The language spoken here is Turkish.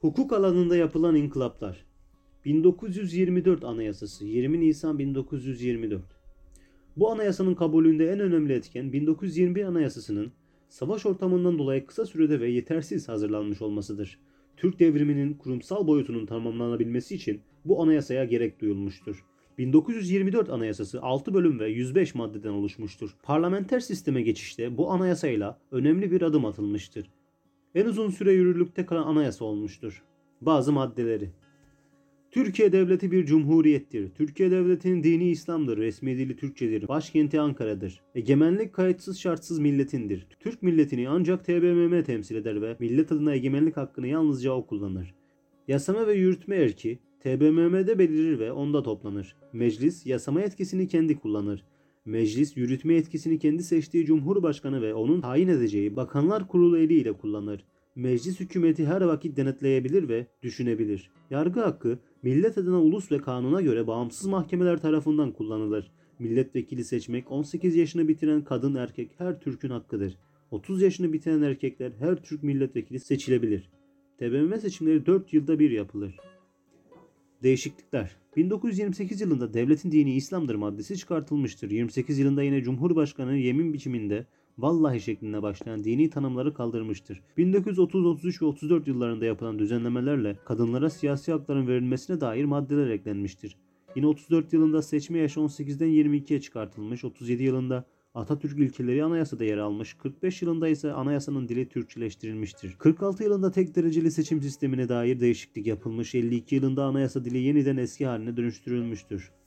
Hukuk alanında yapılan inkılaplar. 1924 Anayasası, 20 Nisan 1924. Bu anayasanın kabulünde en önemli etken 1921 Anayasası'nın savaş ortamından dolayı kısa sürede ve yetersiz hazırlanmış olmasıdır. Türk devriminin kurumsal boyutunun tamamlanabilmesi için bu anayasaya gerek duyulmuştur. 1924 Anayasası 6 bölüm ve 105 maddeden oluşmuştur. Parlamenter sisteme geçişte bu anayasayla önemli bir adım atılmıştır. En uzun süre yürürlükte kalan anayasa olmuştur. Bazı maddeleri: Türkiye Devleti bir cumhuriyettir. Türkiye Devleti'nin dini İslam'dır. Resmi dili Türkçedir. Başkenti Ankara'dır. Egemenlik kayıtsız şartsız milletindir. Türk milletini ancak TBMM temsil eder ve millet adına egemenlik hakkını yalnızca o kullanır. Yasama ve yürütme erki TBMM'de belirir ve onda toplanır. Meclis yasama etkisini kendi kullanır. Meclis yürütme etkisini kendi seçtiği Cumhurbaşkanı ve onun tayin edeceği Bakanlar Kurulu eliyle kullanır. Meclis hükümeti her vakit denetleyebilir ve düşünebilir. Yargı hakkı millet adına ulus ve kanuna göre bağımsız mahkemeler tarafından kullanılır. Milletvekili seçmek 18 yaşını bitiren kadın erkek her Türk'ün hakkıdır. 30 yaşını bitiren erkekler her Türk milletvekili seçilebilir. TBMM seçimleri 4 yılda bir yapılır. Değişiklikler. 1928 yılında devletin dini İslam'dır maddesi çıkartılmıştır. 28 yılında yine Cumhurbaşkanı yemin biçiminde vallahi şeklinde başlayan dini tanımları kaldırmıştır. 1930, 33 ve 34 yıllarında yapılan düzenlemelerle kadınlara siyasi hakların verilmesine dair maddeler eklenmiştir. Yine 34 yılında seçme yaşı 18'den 22'ye çıkartılmış, 37 yılında Atatürk ilkeleri anayasada yer almış, 45 yılında ise anayasanın dili Türkçeleştirilmiştir. 46 yılında tek dereceli seçim sistemine dair değişiklik yapılmış, 52 yılında anayasa dili yeniden eski haline dönüştürülmüştür.